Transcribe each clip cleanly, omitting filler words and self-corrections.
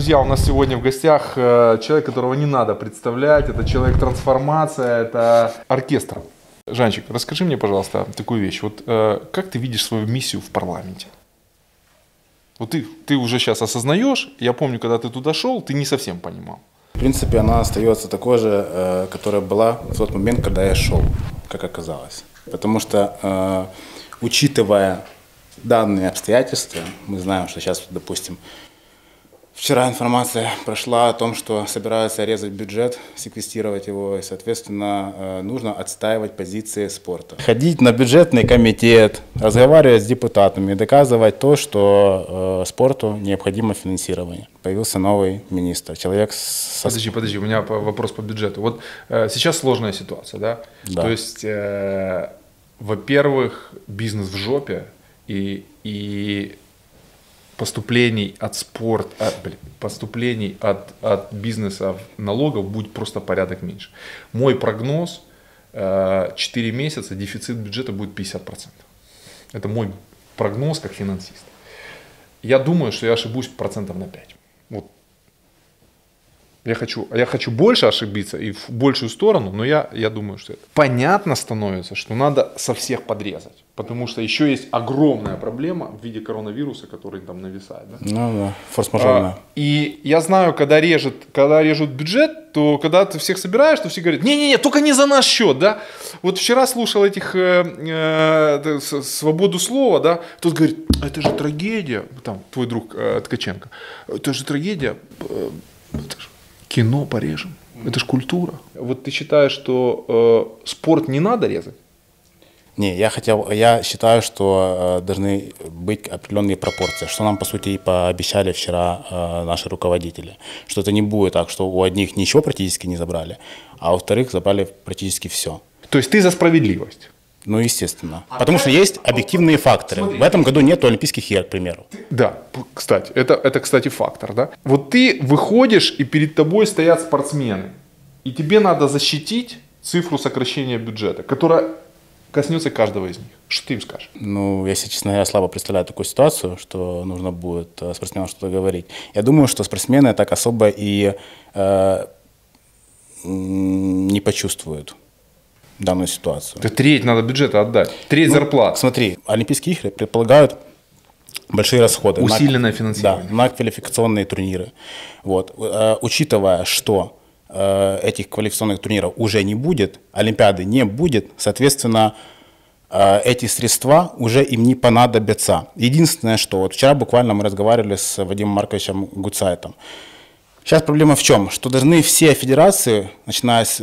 Друзья, у нас сегодня в гостях человек, которого не надо представлять. Это человек-трансформация, это оркестр. Жанчик, расскажи мне, пожалуйста, такую вещь. Вот как ты видишь свою миссию в парламенте? Вот ты уже сейчас осознаешь. Я помню, когда ты туда шел, ты не совсем понимал. В принципе, она остается такой же, которая была в тот момент, когда я шел, как оказалось. Потому что, учитывая данные обстоятельства, мы знаем, что сейчас, допустим, вчера информация прошла о том, что собираются резать бюджет, секвестировать его, и, соответственно, нужно отстаивать позиции спорта. Ходить на бюджетный комитет, разговаривать с депутатами, доказывать то, что спорту необходимо финансирование. Появился новый министр, человек со... Подожди, у меня вопрос по бюджету. Вот сейчас сложная ситуация, да? Да. То есть, во-первых, бизнес в жопе, и поступлений от спорта, поступлений от бизнеса налогов будет просто порядок меньше. Мой прогноз, 4 месяца дефицит бюджета будет 50%. Это мой прогноз как финансист. Я думаю, что я ошибусь процентов на 5. Вот. Я хочу больше ошибиться и в большую сторону, но я думаю, что это. Понятно становится, что надо со всех подрезать, потому что еще есть огромная проблема в виде коронавируса, который там нависает. Да? Ну да, форс-мажорная. И я знаю, когда режут бюджет, то когда ты всех собираешь, то все говорят, не-не-не, только не за наш счет. Да? Вот вчера слушал этих «Свободу слова», да? Тут говорит, это же трагедия, там твой друг Ткаченко, это же трагедия, кино порежем, это ж культура. Вот ты считаешь, что спорт не надо резать? Не, я считаю, что должны быть определенные пропорции, что нам, по сути, и пообещали вчера наши руководители. Что это не будет так, что у одних ничего практически не забрали, а у вторых забрали практически все. То есть ты за справедливость? Ну, естественно. Потому что есть объективные факторы. Смотри. В этом году нет Олимпийских игр, к примеру. Да, кстати, это, кстати, фактор, да? Вот ты выходишь, и перед тобой стоят спортсмены. И тебе надо защитить цифру сокращения бюджета, которая коснется каждого из них. Что ты им скажешь? Ну, если честно, я слабо представляю такую ситуацию, что нужно будет спортсменам что-то говорить. Я думаю, что спортсмены так особо и не почувствуют данную ситуацию. Треть надо бюджета отдать, треть зарплат. Смотри, Олимпийские игры предполагают большие расходы. Усиленное финансирование. Да, на квалификационные турниры. Вот. Учитывая, что этих квалификационных турниров уже не будет, Олимпиады не будет, соответственно, эти средства уже им не понадобятся. Единственное, что вот вчера буквально мы разговаривали с Вадимом Марковичем Гуцайтом. Сейчас проблема в чем? Что должны все федерации, начиная с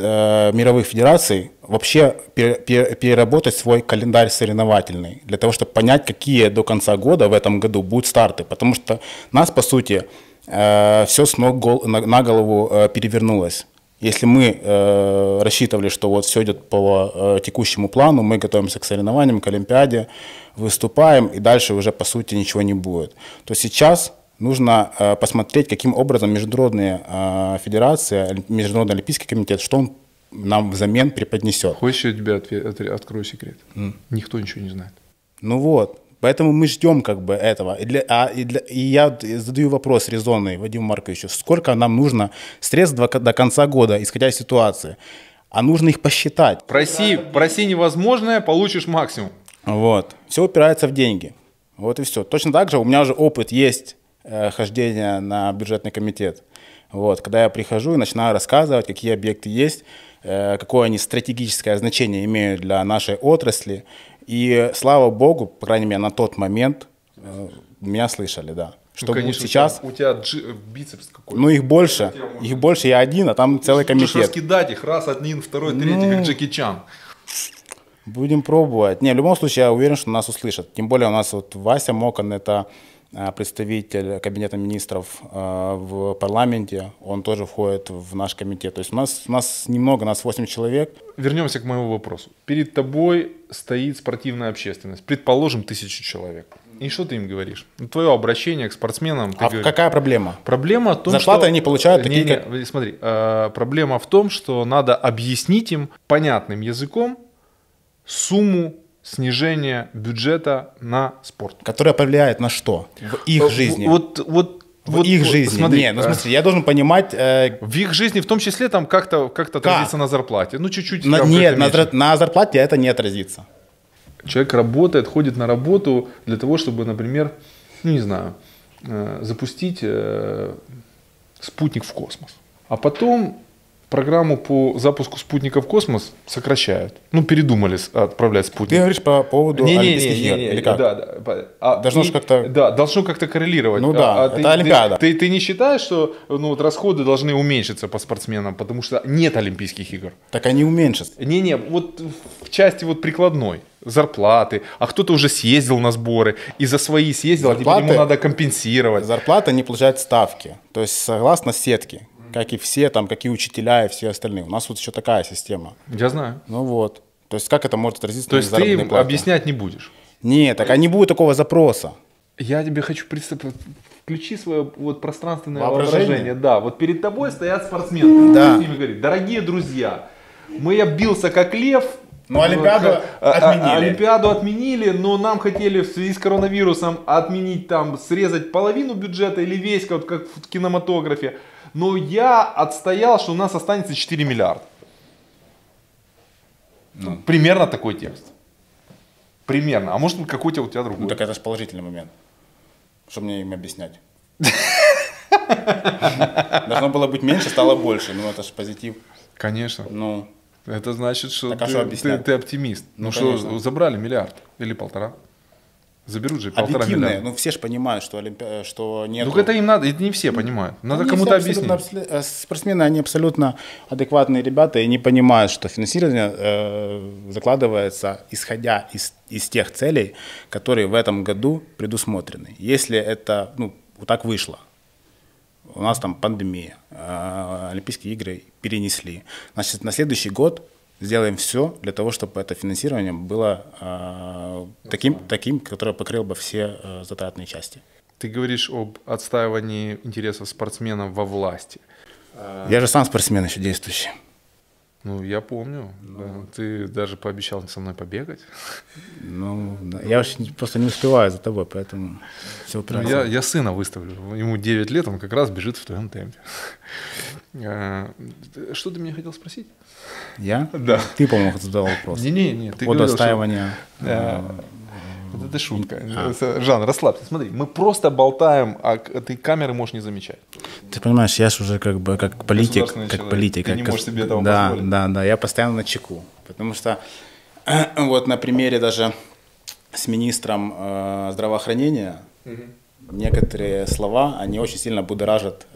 мировых федераций, вообще переработать свой календарь соревновательный, для того, чтобы понять, какие до конца года в этом году будут старты. Потому что нас, по сути, все с ног на голову перевернулось. Если мы рассчитывали, что вот все идет по текущему плану, мы готовимся к соревнованиям, к Олимпиаде, выступаем, и дальше уже, по сути, ничего не будет. То сейчас... Нужно посмотреть, каким образом международные федерации, Международный Олимпийский комитет, что он нам взамен преподнесет. Хочешь, я тебе открою секрет? Никто ничего не знает. Ну вот, поэтому мы ждем как бы этого. И я задаю вопрос резонный Вадиму Марковичу, сколько нам нужно средств до конца года, исходя из ситуации, а нужно их посчитать. Проси невозможное, получишь максимум. Вот, все упирается в деньги. Вот и все. Точно так же у меня уже опыт есть хождения на бюджетный комитет. Вот, когда я прихожу и начинаю рассказывать, какие объекты есть, какое они стратегическое значение имеют для нашей отрасли. И слава богу, по крайней мере, на тот момент меня слышали, да. Что ну, конечно, сейчас... у тебя бицепс какой-то. Ну, их больше, я один, а там целый комитет. Можешь раскидать их раз, один, второй, третий, как Джеки Чан. Будем пробовать. Не, в любом случае, я уверен, что нас услышат. Тем более у нас вот Вася Мокон, это... представитель Кабинета министров в парламенте, он тоже входит в наш комитет. То есть у нас немного, нас 8 человек. Вернемся к моему вопросу. Перед тобой стоит спортивная общественность. Предположим, 1000 человек. И что ты им говоришь? Твое обращение к спортсменам. Ты говоришь, какая проблема? Проблема в том, зарплаты что... они получают такие, как... Смотри, проблема в том, что надо объяснить им понятным языком сумму снижение бюджета на спорт. Которое повлияет на что в их жизни? Вот в их жизни. Смотри, не, ну, в смысле, я должен понимать... В их жизни в том числе там как-то отразится на зарплате. Ну, чуть-чуть. Нет, на зарплате это не отразится. Человек работает, ходит на работу для того, чтобы, например, ну, не знаю, запустить спутник в космос. А потом программу по запуску спутника в космос сокращают. Ну, передумали отправлять спутник. Ты говоришь по поводу Олимпийских игр. Не-не-не, должно же как-то... Да, должно как-то коррелировать. Ну да, это Олимпиада. Ты не считаешь, что расходы должны уменьшиться по спортсменам, потому что нет Олимпийских игр? Так они уменьшатся. Не-не, вот в части вот прикладной. Зарплаты, а кто-то уже съездил на сборы, и за свои съездил, зарплаты, а теперь ему надо компенсировать. Зарплата не получает ставки, то есть согласно сетке, как и все, там, как и учителя, и все остальные. У нас вот еще такая система. Я знаю. Ну вот, то есть как это может отразиться на заработной плате? То есть ты объяснять не будешь? Нет, так а не будет такого запроса. Я тебе хочу представить, включи свое вот пространственное воображение. Да, вот перед тобой стоят спортсмены, да. С ними говорит: дорогие друзья, я бился как лев. Но Олимпиаду отменили. Олимпиаду отменили, но нам хотели в связи с коронавирусом отменить, там, срезать половину бюджета или весь, вот как в кинематографе. Но я отстоял, что у нас останется 4 миллиарда. Ну. Примерно такой текст. Примерно. А может быть какой-то у тебя другой. Ну так это же положительный момент. Что мне им объяснять? Должно было быть меньше, стало больше. Ну это же позитив. Конечно. Ну. Это значит, что ты оптимист. Ну что, забрали миллиард или полтора? Заберут же полтора миллиарда. Ну все же понимают, что нет. Ну это им надо, это не все понимают. Надо кому-то объяснить. Спортсмены, они абсолютно адекватные ребята и не понимают, что финансирование закладывается исходя из тех целей, которые в этом году предусмотрены. Если это, ну, вот так вышло. У нас там пандемия, Олимпийские игры перенесли. Значит, на следующий год сделаем все для того, чтобы это финансирование было таким, которое покрыло бы все затратные части. Ты говоришь об отстаивании интересов спортсменов во власти. Я же сам спортсмен еще действующий. Ну, я помню. Да. Ты даже пообещал со мной побегать. Ну, да. Я просто не успеваю за тобой, поэтому все правильно. Я сына выставлю. Ему 9 лет, он как раз бежит в твоем темпе. Что ты меня хотел спросить? Я? Да. Ты, по-моему, задавал вопрос. Не-не-не. Под отстаивание... Это шутка. Жан, расслабься. Смотри, мы просто болтаем, а ты камеры можешь не замечать. Ты понимаешь, я же уже как бы как политик. Как политик. Ты не можешь себе этого позволить. Да, я постоянно на чеку. Потому что вот на примере даже с министром здравоохранения некоторые слова, они очень сильно будоражат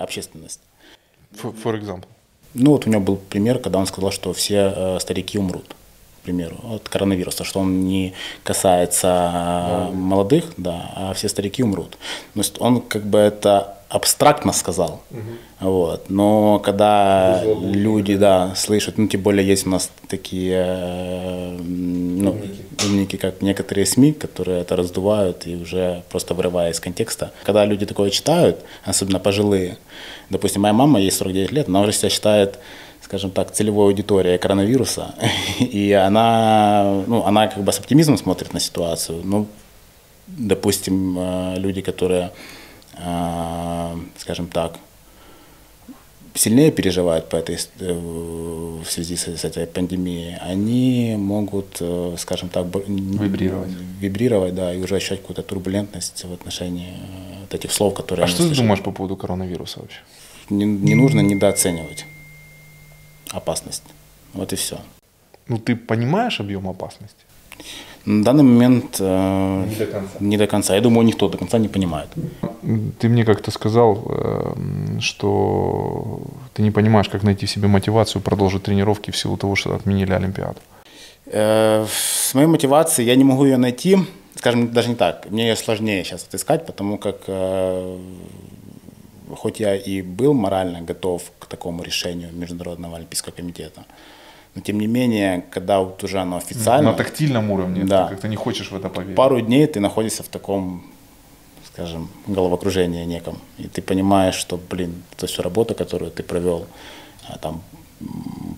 общественность. For example? Ну вот у него был пример, когда он сказал, что все старики умрут. К примеру, от коронавируса, что он не касается молодых, да, а все старики умрут. То есть он как бы это абстрактно сказал, вот. Но когда люди, да, слышат, ну тем более есть у нас такие умники, как некоторые СМИ, которые это раздувают и уже просто вырывая из контекста. Когда люди такое читают, особенно пожилые, допустим, моя мама, ей 49 лет, она уже себя считает, скажем так, целевой аудиторией коронавируса, и она как бы с оптимизмом смотрит на ситуацию. Ну, допустим, люди, которые, скажем так, сильнее переживают в связи с этой пандемией, они могут, скажем так, вибрировать, да, и уже ощущать какую-то турбулентность в отношении вот этих слов, которые... А что ты думаешь по поводу коронавируса вообще? Не нужно недооценивать опасность. Вот и все. Ну, ты понимаешь объем опасности? На данный момент не до конца. Я думаю, никто до конца не понимает. Ты мне как-то сказал, что ты не понимаешь, как найти в себе мотивацию продолжить тренировки в силу того, что отменили Олимпиаду. С моей мотивацией я не могу ее найти. Скажем, даже не так. Мне ее сложнее сейчас отыскать, потому как... Хоть я и был морально готов к такому решению Международного Олимпийского комитета, но тем не менее, когда вот уже оно официально... На тактильном уровне, да, ты как-то не хочешь в это поверить. Пару дней ты находишься в таком, скажем, головокружении неком. И ты понимаешь, что, блин, это всю работу, которую ты провел, там,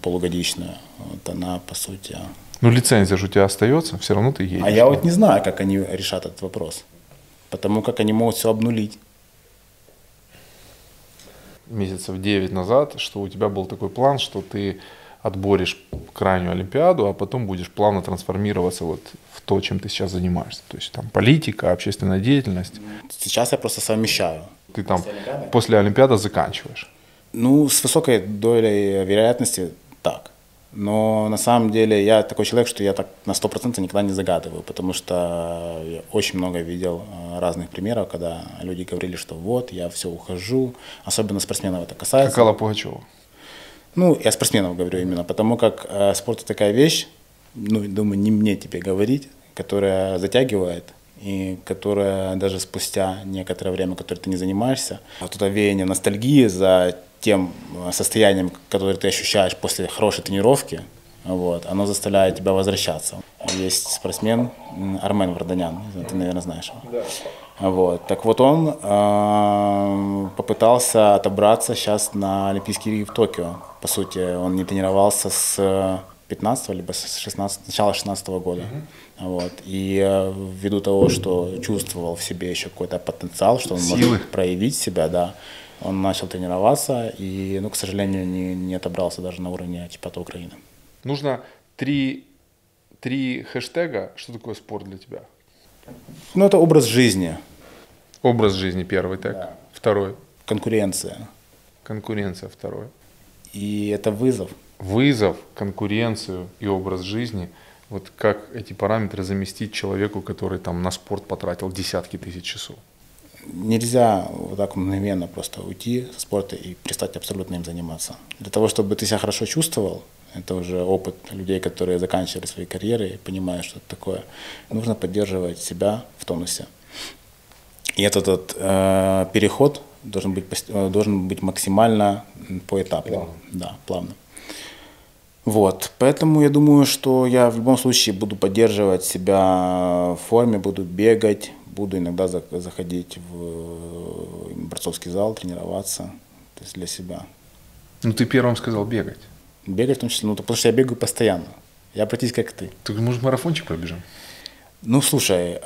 полугодичную, вот она, по сути... Ну, лицензия же у тебя остается, все равно ты едешь. А я вот не знаю, как они решат этот вопрос, потому как они могут все обнулить. месяцев 9 назад, что у тебя был такой план, что ты отборешь крайнюю Олимпиаду, а потом будешь плавно трансформироваться вот в то, чем ты сейчас занимаешься. То есть там политика, общественная деятельность. Сейчас я просто совмещаю. Ты там после Олимпиады заканчиваешь? Ну, с высокой долей вероятности так. Но на самом деле я такой человек, что я так на 100% никогда не загадываю, потому что я очень много видел разных примеров, когда люди говорили, что вот, я все ухожу, особенно спортсменов это касается. Какала Пугачева. Ну, я спортсменов говорю именно, потому как спорт такая вещь, ну, думаю, не мне тебе говорить, которая затягивает и которая даже спустя некоторое время, которое ты не занимаешься, вот это веяние ностальгии за тем состоянием, которое ты ощущаешь после хорошей тренировки, вот, оно заставляет тебя возвращаться. Есть спортсмен Армен Варданян, ты, наверное, знаешь его. Вот. Так вот он попытался отобраться сейчас на Олимпийские игры в Токио. По сути, он не тренировался с 15-го, либо с 16, начала 16-го года. Вот. И ввиду того, что чувствовал в себе еще какой-то потенциал, что он может проявить себя, да, он начал тренироваться и, ну, к сожалению, не отобрался даже на уровне чемпионата Украины. Нужно три хэштега. Что такое спорт для тебя? Ну, это образ жизни. Образ жизни первый тег. Да. Второй. Конкуренция. Конкуренция второй. И это вызов. Вызов, конкуренцию и образ жизни. Вот как эти параметры заместить человеку, который там на спорт потратил десятки тысяч часов? Нельзя вот так мгновенно просто уйти со спорта и перестать абсолютно им заниматься. Для того, чтобы ты себя хорошо чувствовал, это уже опыт людей, которые заканчивали свои карьеры и понимают, что это такое, нужно поддерживать себя в тонусе. И этот переход должен быть максимально поэтапным, да, плавно. Вот, поэтому я думаю, что я в любом случае буду поддерживать себя в форме, буду бегать, буду иногда заходить в борцовский зал, тренироваться, то есть для себя. Ну ты первым сказал бегать. Бегать в том числе, ну потому что я бегаю постоянно, я практически как ты. Так может марафончик пробежим? Ну слушай,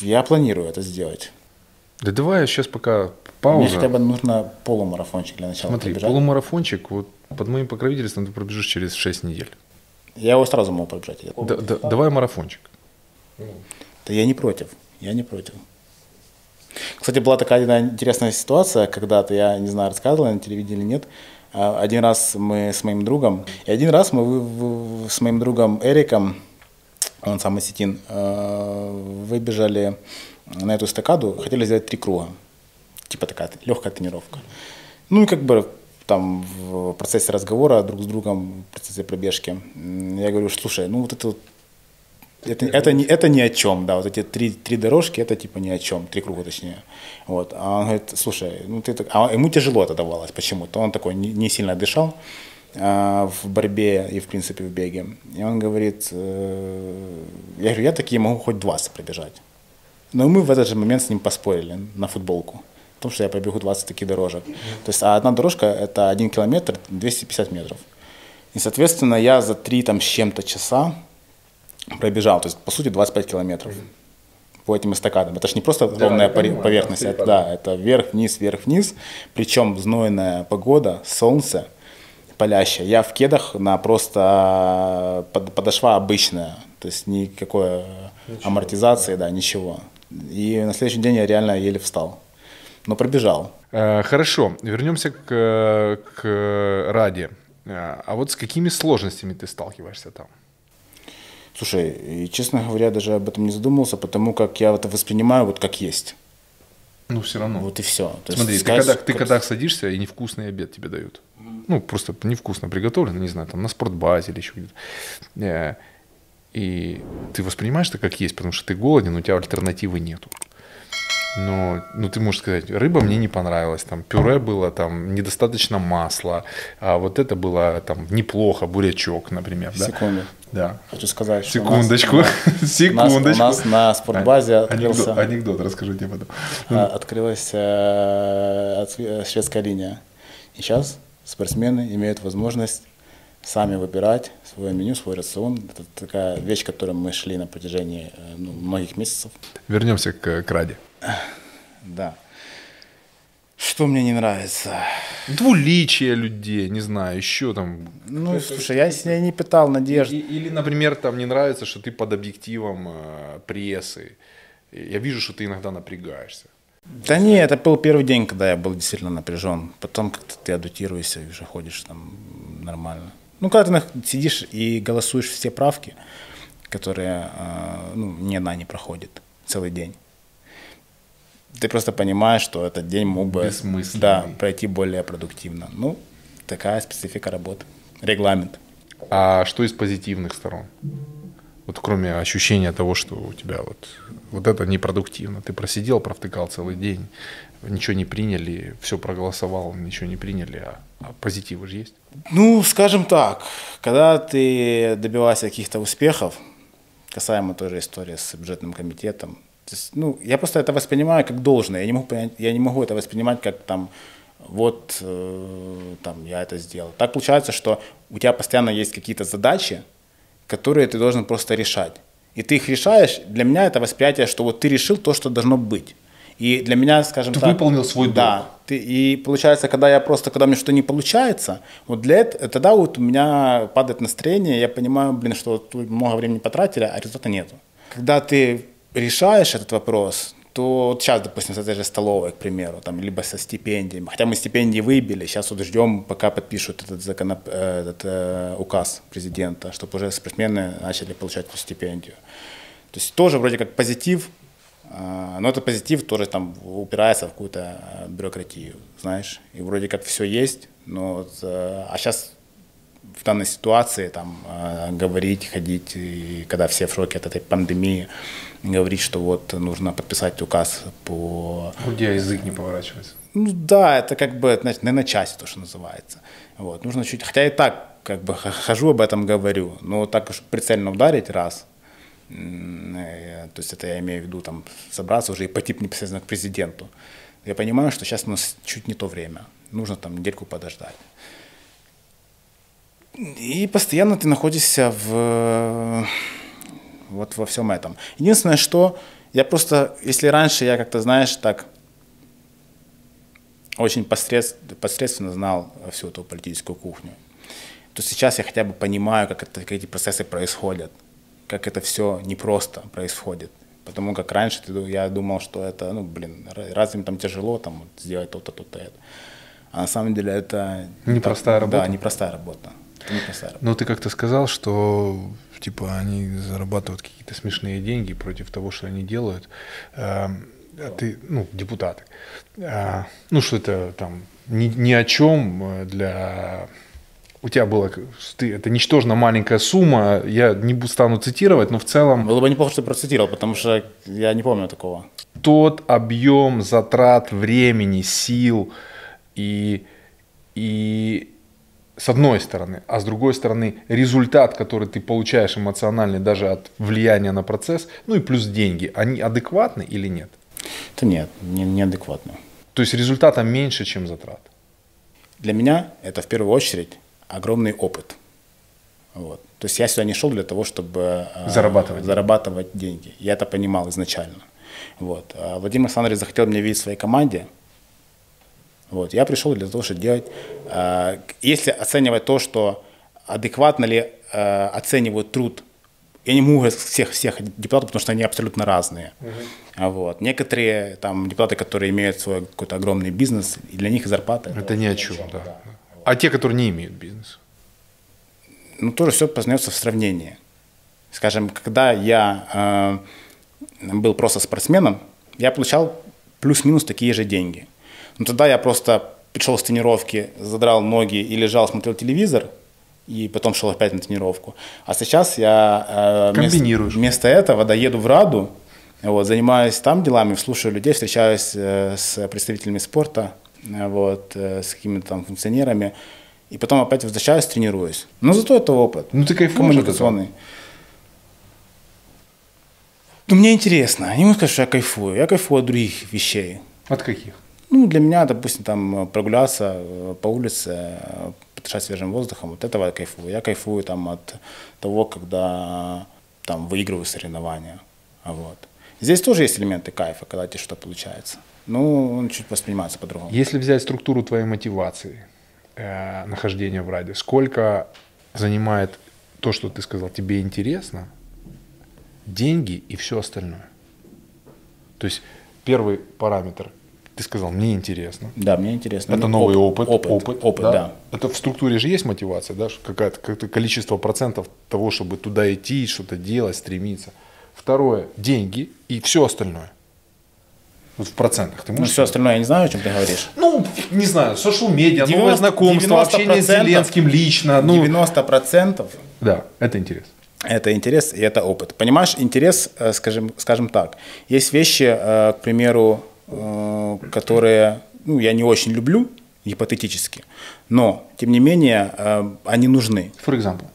я планирую это сделать. Да давай сейчас пока пауза. Мне хотя бы нужно полумарафончик для начала. Смотри, пробежать. Полумарафончик, вот под моим покровительством ты пробежишь через 6 недель. Я его сразу могу пробежать. Давай марафончик. Да я не против, я не против. Кстати, была такая одна интересная ситуация, когда-то, я не знаю, рассказывал на телевидении или нет, один раз мы с моим другом, с моим другом Эриком, он сам осетин, выбежали на эту эстакаду, хотели сделать 3 круга. Типа такая легкая тренировка. Ну и как бы там в процессе разговора друг с другом, в процессе пробежки, я говорю, слушай, ну вот это ни о чем, да, вот эти три дорожки, это типа ни о чем, 3 круга точнее. Вот. А он говорит, слушай, ну ты так... А ему тяжело это давалось почему-то, он такой не сильно дышал в борьбе и в принципе в беге. И он говорит, я говорю, я такие могу хоть 20 пробежать. Но мы в этот же момент с ним поспорили на футболку, потому что я пробегу 20 таких дорожек. То есть, а одна дорожка это 1 километр 250 метров. И, соответственно, я за 3 там, с чем-то часа пробежал, то есть, по сути, 25 километров по этим эстакадам. Это же не просто ровная поверхность, это вверх-вниз, вверх-вниз. Причем знойная погода, солнце палящее. Я в кедах, она просто подошва обычная, то есть никакой амортизации, да, ничего. И на следующий день я реально еле встал, но пробежал. Хорошо, вернемся к Раде. А вот с какими сложностями ты сталкиваешься там? Слушай, и, честно говоря, даже об этом не задумывался, потому как я это воспринимаю вот как есть. Ну, все равно. Вот и все. То смотри, есть, ты когда садишься, и невкусный обед тебе дают. Ну, просто невкусно приготовлен, не знаю, там на спортбазе или еще где-то. И ты воспринимаешь это как есть, потому что ты голоден, у тебя альтернативы нету. Но, ну, ты можешь сказать, рыба мне не понравилась, там пюре было, там недостаточно масла, а вот это было там неплохо, бурячок, например. Секунду. Да. Хочу сказать, что секундочку. У нас на спортбазе открылся... Анекдот расскажи тебе потом. Открылась шведская линия. И сейчас спортсмены имеют возможность сами выбирать свое меню, свой рацион. Это такая вещь, к которой мы шли на протяжении многих месяцев. Вернемся к Раде. Да. Что мне не нравится? Двуличие людей, не знаю, еще там. Ну, слушай, я с ней не питал надежды. Или, например, там не нравится, что ты под объективом прессы. Я вижу, что ты иногда напрягаешься. Да не, это был первый день, когда я был действительно напряжен. Потом как-то ты адаптируешься и уже ходишь там нормально. Ну, когда ты сидишь и голосуешь все правки, которые, ну, ни одна не проходит целый день. Ты просто понимаешь, что этот день мог бы, да, пройти более продуктивно. Ну, такая специфика работы, регламент. А что из позитивных сторон? Вот кроме ощущения того, что у тебя вот это непродуктивно. Ты просидел, провтыкал целый день, ничего не приняли, все проголосовал, ничего не приняли, а позитивы же есть? Ну, скажем так, когда ты добивался каких-то успехов, касаемо той же истории с бюджетным комитетом, то есть, ну, я просто это воспринимаю как должное, я не могу это воспринимать как там, вот там, я это сделал. Так получается, что у тебя постоянно есть какие-то задачи, которые ты должен просто решать. И ты их решаешь, для меня это восприятие, что вот ты решил то, что должно быть. И для меня, скажем так... Ты выполнил свой долг. Да. И получается, когда мне что-то не получается, вот для этого, тогда вот у меня падает настроение, я понимаю, блин, что тут много времени потратили, а результата нету. Когда ты решаешь этот вопрос, то вот сейчас, допустим, с этой же столовой, к примеру, там, либо со стипендиями, хотя мы стипендии выбили, сейчас вот ждем, пока подпишут этот указ президента, чтобы уже спортсмены начали получать эту стипендию. То есть тоже вроде как позитив, но этот позитив тоже там упирается в какую-то бюрократию, знаешь, и вроде как все есть, но вот, а сейчас в данной ситуации там говорить, ходить, и когда все в шоке от этой пандемии, говорить, что вот нужно подписать указ по... Где язык не поворачивается? Ну да, это как бы, значит, наверное, часть, то, что называется. Вот, нужно чуть... Хотя и так, как бы, хожу об этом, говорю, но так уж прицельно ударить раз, то есть это я имею в виду, там, собраться уже и пойти непосредственно к президенту. Я понимаю, что сейчас у нас чуть не то время, нужно там недельку подождать. И постоянно ты находишься вот во всем этом. Единственное, что я просто, если раньше я как-то, знаешь, так очень посредственно знал всю эту политическую кухню, то сейчас я хотя бы понимаю, как эти процессы происходят, как это все непросто происходит. Потому как раньше я думал, что это, ну, блин, разве там тяжело там, вот, сделать то-то, то-то, это. А на самом деле это... Непростая работа. Да, непростая работа. Но ты как-то сказал, что типа они зарабатывают какие-то смешные деньги против того, что они делают. А ты, ну, депутаты. Ну, что это там ни о чем для... У тебя было... Это ничтожно маленькая сумма, я не стану цитировать, но в целом... Было бы неплохо, что ты процитировал, потому что я не помню такого. Тот объем затрат времени, сил и с одной стороны, а с другой стороны результат, который ты получаешь эмоциональный даже от влияния на процесс, ну и плюс деньги, они адекватны или нет? Да нет, неадекватны. То есть результата меньше, чем затрат? Для меня это в первую очередь огромный опыт. Вот. То есть я сюда не шел для того, чтобы зарабатывать деньги. Я это понимал изначально. Вот. А Владимир Александрович захотел меня видеть в своей команде. Вот, я пришел для того, чтобы делать, если оценивать то, что адекватно ли оценивают труд, я не могу всех депутатов, потому что они абсолютно разные. Угу. Вот. Некоторые там депутаты, которые имеют свой какой-то огромный бизнес, и для них зарплата... Это ни о чем, да. Да. А те, которые не имеют бизнеса? Ну, тоже все познается в сравнении. Скажем, когда я был просто спортсменом, я получал плюс-минус такие же деньги. Но тогда я просто пришел с тренировки, задрал ноги и лежал, смотрел телевизор, и потом шел опять на тренировку. А сейчас я вместо этого еду в Раду, вот, занимаюсь там делами, слушаю людей, встречаюсь с представителями спорта, вот, с какими-то там функционерами, и потом опять возвращаюсь, тренируюсь. Но зато это опыт. Ну ты кайфуешь коммуникационный. Ну мне интересно. Я не могу сказать, что я кайфую. Я кайфую от других вещей. От каких? Ну, для меня, допустим, там прогуляться по улице, подышать свежим воздухом, вот этого я кайфую. Я кайфую там от того, когда там выигрываю соревнования. Вот. Здесь тоже есть элементы кайфа, когда тебе что-то получается. но он чуть воспринимается по-другому. Если взять структуру твоей мотивации, нахождения в Раде, сколько занимает то, что ты сказал, тебе интересно, деньги и все остальное? То есть первый параметр, ты сказал, мне интересно. Да, мне интересно. Это ну, новый опыт. Опыт да? Да. Это в структуре же есть мотивация, да? Какое-то количество процентов того, чтобы туда идти, что-то делать, стремиться. Второе, деньги и все остальное. Вот в процентах. Ты можешь... Ну, все остальное я не знаю, о чем ты говоришь. Ну, не знаю, сошу медиа, новое знакомство, общение с Зеленским лично. Ну... 90%. Да, это интерес. Это интерес и это опыт. Понимаешь, интерес, скажем так, есть вещи, к примеру, которые, ну, я не очень люблю, гипотетически, но, тем не менее, они нужны. For example?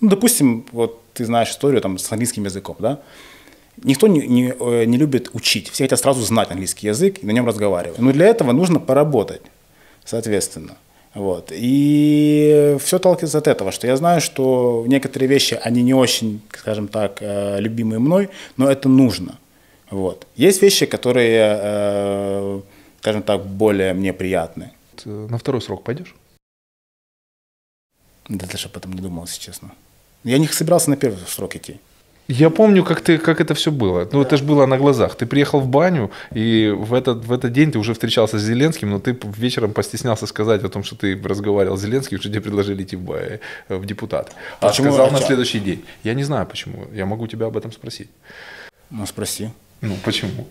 Ну, допустим, вот ты знаешь историю там, с английским языком, да? Никто не любит учить, все хотят сразу знать английский язык и на нем разговаривать. Но для этого нужно поработать, соответственно. Вот. И все толкается от этого, что я знаю, что некоторые вещи, они не очень, скажем так, любимые мной, но это нужно. Вот. Есть вещи, которые, скажем так, более мне приятны. На второй срок пойдешь? Да ты же об этом не думал, если честно. Я не собирался на первый срок идти. Я помню, как это все было. Ну, это же было на глазах. Ты приехал в баню, и в этот день ты уже встречался с Зеленским, но ты вечером постеснялся сказать о том, что ты разговаривал с Зеленским, что тебе предложили идти в депутаты. А сказал на следующий день. Я не знаю, почему. Я могу тебя об этом спросить. Ну, спроси. Ну, почему?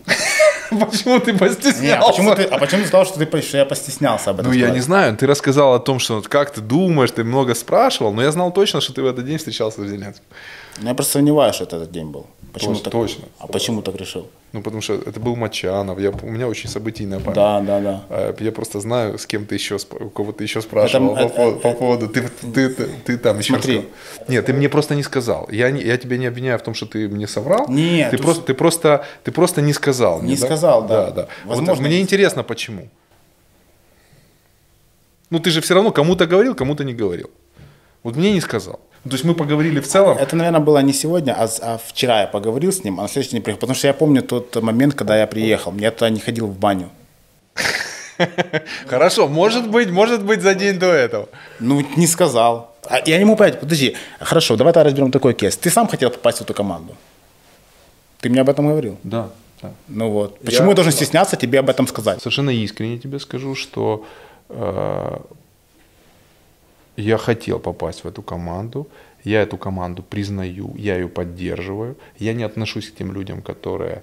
Почему ты постеснялся? Не, а почему ты сказал, что я постеснялся об этом? Ну, я не знаю. Ты рассказал о том, что как ты думаешь, ты много спрашивал, но я знал точно, что ты в этот день встречался с Зеленским. Ну, я просто сомневаюсь, что это этот день был. Почему точно, так? Точно. А почему так решил? Ну, потому что это был Мочанов. У меня очень событийная память. Да, да, да. Я просто знаю, с кем ты еще, у кого ты еще спрашивал по поводу... Ты там еще... Смотри. Нет, ты мне просто не сказал. Я тебя не обвиняю в том, что ты мне соврал. Нет. Ты просто не сказал. Не сказал, да. Да, да. Возможно, вот, мне интересно, почему. Ну, ты же все равно кому-то говорил, кому-то не говорил. Вот мне не сказал. То есть мы поговорили в целом. Это, наверное, было не сегодня, а вчера я поговорил с ним, а на следующий день приехал. Потому что я помню тот момент, когда я приехал. Я туда не ходил в баню. Хорошо, может быть, за день до этого. Ну, не сказал. Я не могу понять, подожди. Хорошо, давай тогда разберем такой кейс. Ты сам хотел попасть в эту команду? Ты мне об этом говорил? Да. Ну вот. Почему я должен стесняться тебе об этом сказать? Совершенно искренне тебе скажу, что... Я хотел попасть в эту команду, я эту команду признаю, я ее поддерживаю. Я не отношусь к тем людям, которые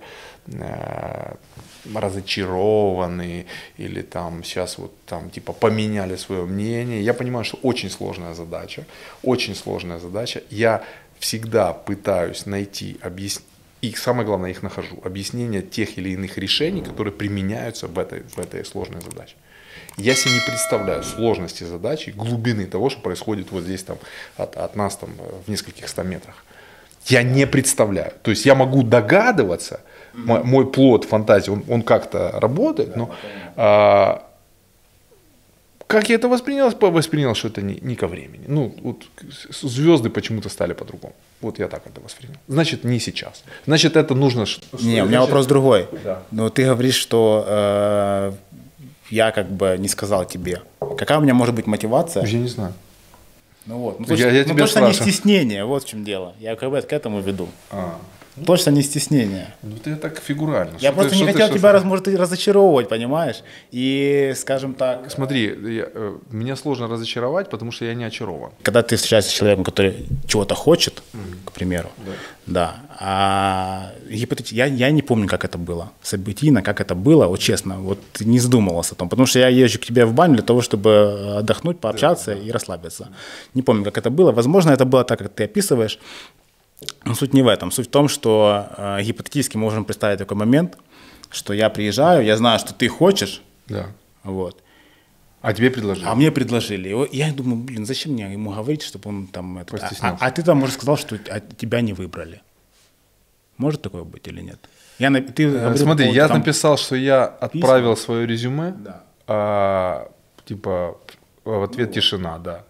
разочарованы или там сейчас вот там типа поменяли свое мнение. Я понимаю, что очень сложная задача, очень сложная задача. Я всегда пытаюсь найти объяснение. И самое главное, их нахожу. Объяснение тех или иных решений, которые применяются в этой сложной задаче. Я себе не представляю сложности задачи, глубины того, что происходит вот здесь там, от нас там, в нескольких 100 метрах. Я не представляю. То есть я могу догадываться, мой плод фантазии, он как-то работает, но как я это воспринял, что это не ко времени. Ну, вот, звезды почему-то стали по-другому. Вот я так это воспринял. Значит, не сейчас. Значит, это нужно... Не, у меня вопрос другой. Да. Но ты говоришь, что... Я как бы не сказал тебе. Какая у меня может быть мотивация? Я не знаю. Ну вот. Ну, точно не стеснение, вот в чем дело. Я как бы к этому веду. Точно не стеснение. Ну ты так фигурально. Я просто не хотел тебя, может, разочаровывать, понимаешь? И, скажем так... Смотри, меня сложно разочаровать, потому что я не очарован. Когда ты встречаешься с человеком, который чего-то хочет, к примеру, да, я не помню, как это было, событийно, как это было, вот честно, вот не задумывался о том, потому что я езжу к тебе в баню для того, чтобы отдохнуть, пообщаться и расслабиться. Не помню, как это было, возможно, это было так, как ты описываешь. Но суть не в этом. Суть в том, что гипотетически мы можем представить такой момент, что я приезжаю, я знаю, что ты хочешь. Да. Вот. А тебе предложили? А мне предложили. Я думаю, блин, зачем мне ему говорить, чтобы он там... А ты там, может, сказал, что тебя не выбрали. Может такое быть или нет? Смотри, я написал, что я отправил свое резюме. Да. Типа... В ответ тишина, да.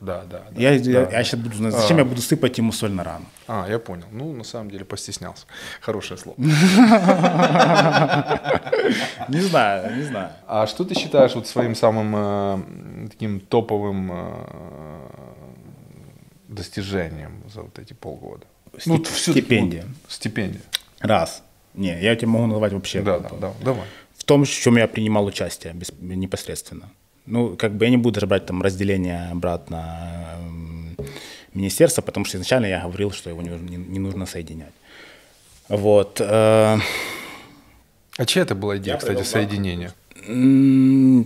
Я сейчас буду знать, зачем я буду сыпать ему соль на рану. Я понял. Ну, на самом деле, постеснялся. Хорошее слово. Не знаю. А что ты считаешь вот своим самым таким топовым достижением за вот эти полгода? Стипендия. Стипендия. Раз. Не, я тебе могу назвать вообще. Да, давай. В том, в чем я принимал участие непосредственно. Ну, как бы я не буду даже брать там разделение обратно министерства, потому что изначально я говорил, что его не нужно соединять. Вот. А чья это была идея, кстати, соединения?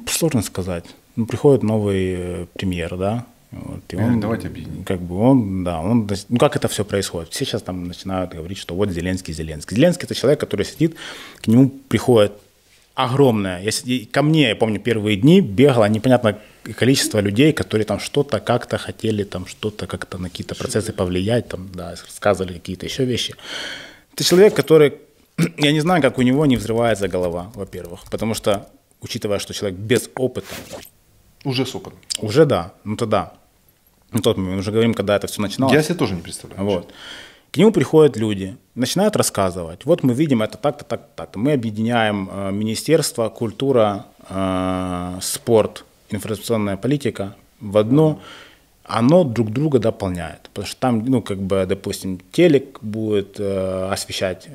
Сложно сказать. Ну, приходит новый премьер, да. Вот, и он, давайте объединим. Как бы он, как это все происходит? Все сейчас там начинают говорить, что вот Зеленский. Зеленский – это человек, который сидит, к нему приходит огромное. Ко мне, я помню, первые дни бегало непонятное количество людей, которые там что-то как-то хотели, там что-то как-то на какие-то процессы повлиять, там, да, рассказывали какие-то еще вещи. Это человек, который, я не знаю, как у него не взрывается голова, во-первых, потому что, учитывая, что человек без опыта. Уже с опытом. Уже, да. Ну тогда, на тот момент, мы уже говорим, когда это все начиналось. Я себе тоже не представляю. Вот. К нему приходят люди, начинают рассказывать. Вот мы видим это так-то, так-то, так-то. Мы объединяем министерство, культура, спорт, информационная политика в одно. Оно друг друга дополняет. Потому что там, ну, как бы, допустим, телек будет освещать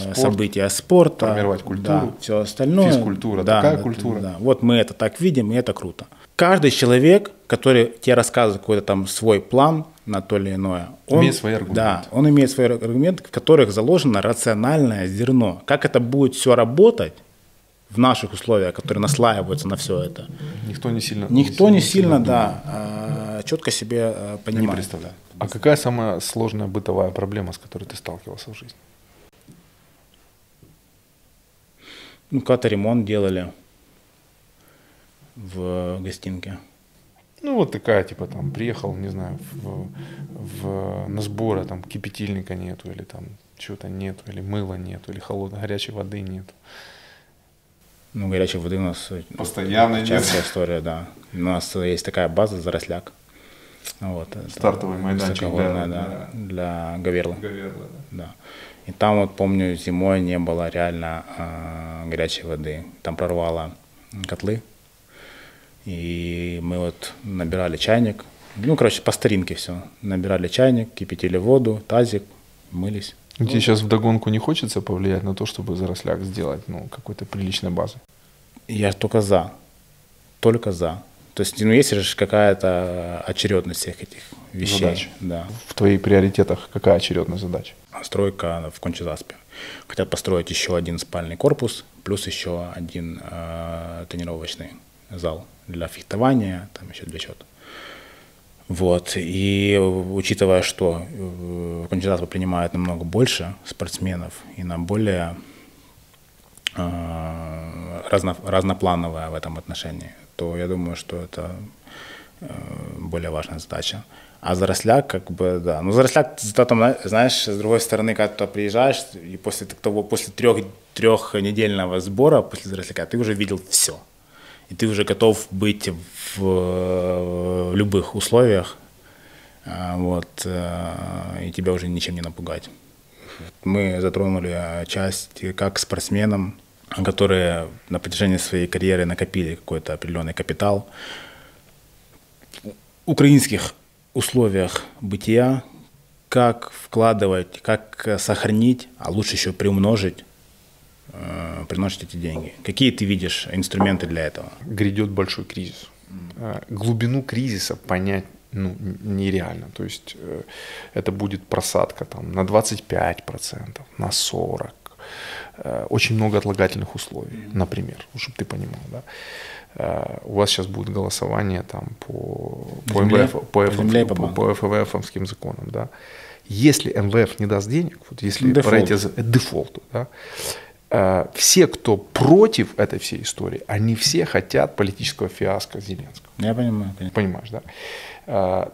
спорт, события спорта. Формировать культуру. Да, все остальное. Физкультура, да, такая культура. Да. Вот мы это так видим, и это круто. Каждый человек, который тебе рассказывает какой-то там свой план на то или иное, имеет свои аргументы. Да, он имеет свои аргументы, в которых заложено рациональное зерно. Как это будет все работать в наших условиях, которые наслаиваются на все это? Никто не сильно да, четко себе понимает. Не представляет. А какая самая сложная бытовая проблема, с которой ты сталкивался в жизни? Ну, когда-то ремонт делали в гостинке. Ну, вот такая, типа, там, приехал, не знаю, на сборы, там, кипятильника нету, или там, чего-то нету, или мыла нету, или холодной, горячей воды нету. Ну, горячей воды у нас... Постоянная частая история, да. У нас есть такая база «Заросляк». Вот, стартовый майданчик для Говерла. Да. И там, вот, помню, зимой не было реально горячей воды. Там прорвало котлы. И мы вот набирали чайник, ну, короче, по старинке все. Набирали чайник, кипятили воду, тазик, мылись. Тебе сейчас вдогонку не хочется повлиять на то, чтобы Заросляк сделать, ну, какой-то приличной базы? Я только за. Только за. То есть, ну, есть же какая-то очередность всех этих вещей. Задач. Да. В твоих приоритетах какая очередность задач? Стройка в Конча-Заспе. Хотят построить еще один спальный корпус, плюс еще один тренировочный зал для фехтования, там еще для чего-то. Вот. И учитывая, что кандидатов принимают намного больше спортсменов и на более разноплановое в этом отношении, то я думаю, что это более важная задача. А Заросляк, как бы, да. Ну, Заросляк, там, знаешь, с другой стороны, когда ты приезжаешь, и после трехнедельного сбора, после Заросляка, ты уже видел все. И ты уже готов быть в любых условиях, вот, и тебя уже ничем не напугать. Мы затронули часть как спортсменам, которые на протяжении своей карьеры накопили какой-то определенный капитал. В украинских условиях бытия, как вкладывать, как сохранить, а лучше еще приумножить, приносит эти деньги. Какие ты видишь инструменты для этого? Грядет большой кризис. Глубину кризиса понять, ну, нереально. То есть это будет просадка там, на 25%, на 40%. Очень много отлагательных условий, например, чтобы ты понимал. Да? У вас сейчас будет голосование там, по МВФовским законам. Да? Если МВФ не даст денег, вот если дефолт. Дефолт, да, все, кто против этой всей истории, они все хотят политического фиаско Зеленского. Я понимаю. Понимаешь, да?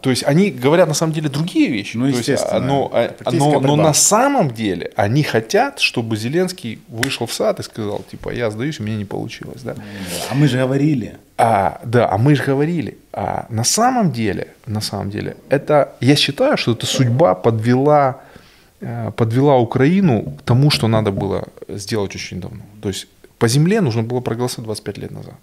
То есть они говорят на самом деле другие вещи. Ну, естественно. То есть, но на самом деле они хотят, чтобы Зеленский вышел в сад и сказал, типа, я сдаюсь, у меня не получилось. Да? А мы же говорили. А на самом деле, это, я считаю, что эта судьба подвела Украину к тому, что надо было сделать очень давно. То есть по земле нужно было проголосовать 25 лет назад.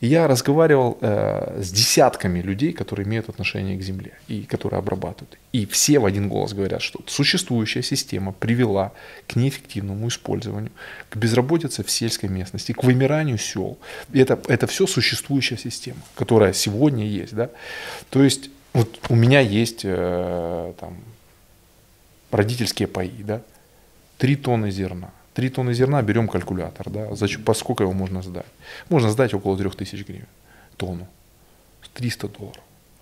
И я разговаривал с десятками людей, которые имеют отношение к земле и которые обрабатывают. И все в один голос говорят, что существующая система привела к неэффективному использованию, к безработице в сельской местности, к вымиранию сел. И это все существующая система, которая сегодня есть. Да? То есть вот у меня есть там, родительские паи, да? 3 тонны зерна. 3 тонны зерна, берем калькулятор, да, по сколько его можно сдать? Можно сдать около 3000 гривен тонну, $300.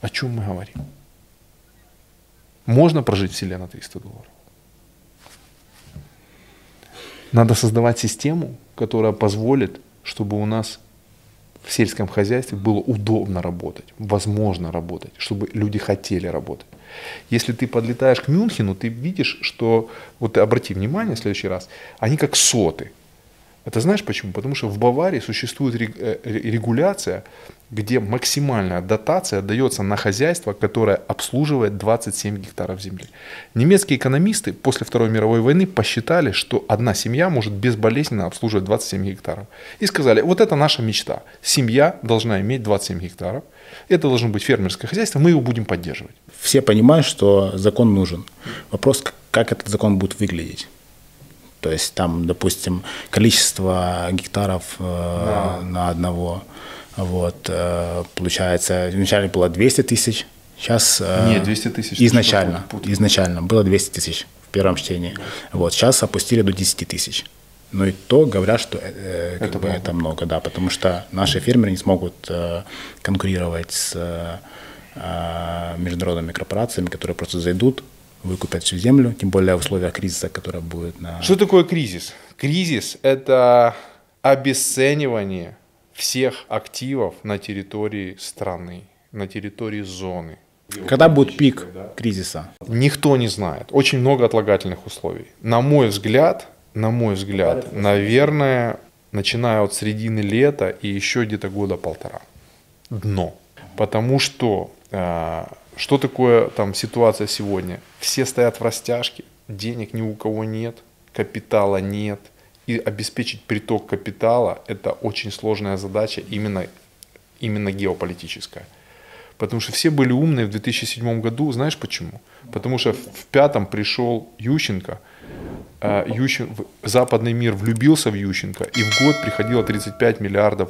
О чем мы говорим? Можно прожить в селе на $300? Надо создавать систему, которая позволит, чтобы у нас в сельском хозяйстве было удобно работать, возможно работать, чтобы люди хотели работать. Если ты подлетаешь к Мюнхену, ты видишь, что, вот обрати внимание в следующий раз, они как соты. Это знаешь почему? Потому что в Баварии существует регуляция, где максимальная дотация дается на хозяйство, которое обслуживает 27 гектаров земли. Немецкие экономисты после Второй мировой войны посчитали, что одна семья может безболезненно обслуживать 27 гектаров. И сказали, вот это наша мечта. Семья должна иметь 27 гектаров. Это должно быть фермерское хозяйство, мы его будем поддерживать. Все понимают, что закон нужен. Вопрос, как этот закон будет выглядеть. То есть там, допустим, количество гектаров на одного, вот, получается, вначале было 200 000, сейчас… Нет, 200 000. Изначально было 200 000 в первом чтении. Вот, сейчас опустили до 10 000. Но и то говорят, что это много, да, потому что наши фермеры не смогут конкурировать с международными корпорациями, которые просто зайдут, выкупят всю землю, тем более в условиях кризиса, который будет на… Что такое кризис? Кризис – это обесценивание всех активов на территории страны, на территории зоны. Когда будет пик кризиса? Никто не знает. Очень много отлагательных условий. На мой взгляд, наверное, начиная от середины лета и еще где-то года 1,5. Дно. Потому что… Что такое там ситуация сегодня? Все стоят в растяжке, денег ни у кого нет, капитала нет. И обеспечить приток капитала – это очень сложная задача, именно геополитическая. Потому что все были умные в 2007 году. Знаешь почему? Потому что в 2005 пришел Ющенко. Западный мир влюбился в Ющенко, и в год приходило 35 миллиардов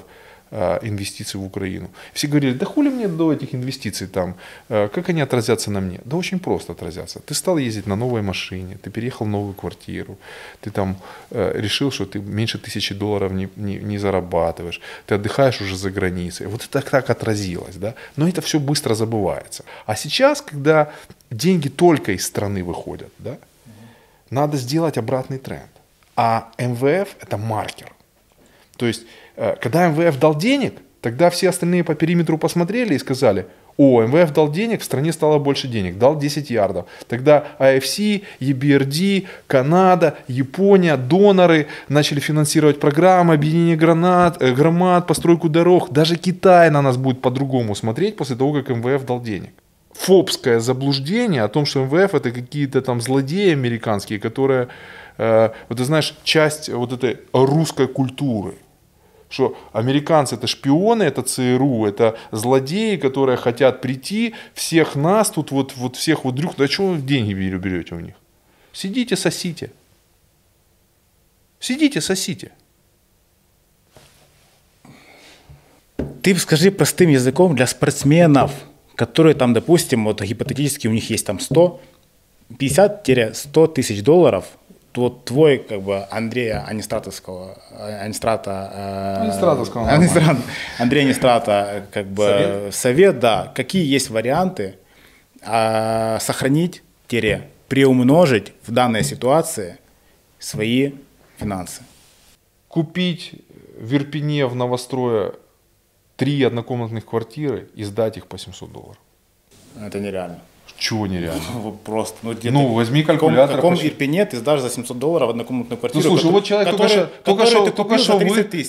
инвестиций в Украину. Все говорили, да хули мне до этих инвестиций там, как они отразятся на мне? Да очень просто отразятся. Ты стал ездить на новой машине, ты переехал в новую квартиру, ты там решил, что ты меньше $1000 не зарабатываешь, ты отдыхаешь уже за границей. Вот это так отразилось, да? Но это все быстро забывается. А сейчас, когда деньги только из страны выходят, да, надо сделать обратный тренд. А МВФ это маркер. То есть, когда МВФ дал денег, тогда все остальные по периметру посмотрели и сказали, о, МВФ дал денег, в стране стало больше денег, дал 10 ярдов. Тогда IFC, EBRD, Канада, Япония, доноры начали финансировать программы, объединение громад, постройку дорог. Даже Китай на нас будет по-другому смотреть после того, как МВФ дал денег. Фобское заблуждение о том, что МВФ это какие-то там злодеи американские, которые, вот ты знаешь, часть вот этой русской культуры. Что американцы это шпионы, это ЦРУ, это злодеи, которые хотят прийти, всех нас тут вот всех вот дрюк, да что вы деньги берете у них? Сидите, сосите. Сидите, сосите. Ты скажи простым языком для спортсменов, которые там, допустим, вот гипотетически у них есть там 150-100 тысяч долларов, вот твой, как бы, Андрея Анистрата, как бы, совет, да, какие есть варианты сохранить, приумножить в данной ситуации свои финансы? купить в Ирпене в новострое 3 однокомнатных квартиры и сдать их по $700. Это нереально. Чего нереально? Просто. Ну возьми калькулятор. В каком Ирпене ты сдашь за $700 однокомнатную квартиру? Ну, слушай, вот человек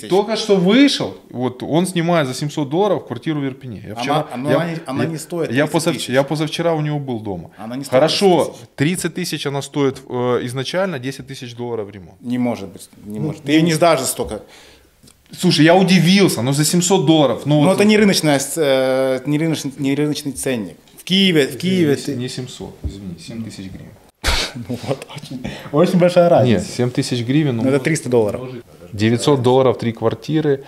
только что вышел, вот он снимает за $700 квартиру в Ирпене. Я вчера, она не стоит 30 тысяч. Я позавчера у него был дома. Она не стоит. Хорошо, 30 тысяч она стоит изначально, $10 000 ремонт. Не может быть. Не может. Ты ее не сдашь столько. Слушай, я удивился, но за $700. Но это не рыночный ценник. В Киеве извините, ты... Не 700, извини, 7 тысяч гривен. Ну вот, очень большая разница. Нет, 7 тысяч гривен. Это $300. $900, 3 квартиры,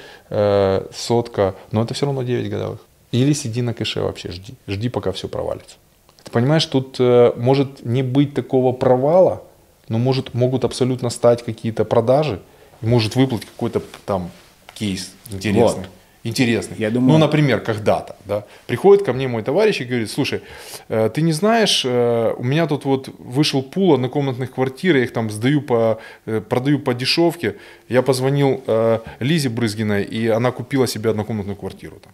сотка. Но это все равно 9 годовых. Или сиди на кэше вообще, жди. Жди, пока все провалится. Ты понимаешь, тут может не быть такого провала, но могут абсолютно стать какие-то продажи. И может выплыть какой-то там кейс интересный. Вот. Интересный. Я думаю... Ну, например, когда-то, да, приходит ко мне мой товарищ и говорит: слушай, ты не знаешь, у меня тут вот вышел пул однокомнатных квартир, я их там продаю по дешевке. Я позвонил Лизе Брызгиной, и она купила себе однокомнатную квартиру там.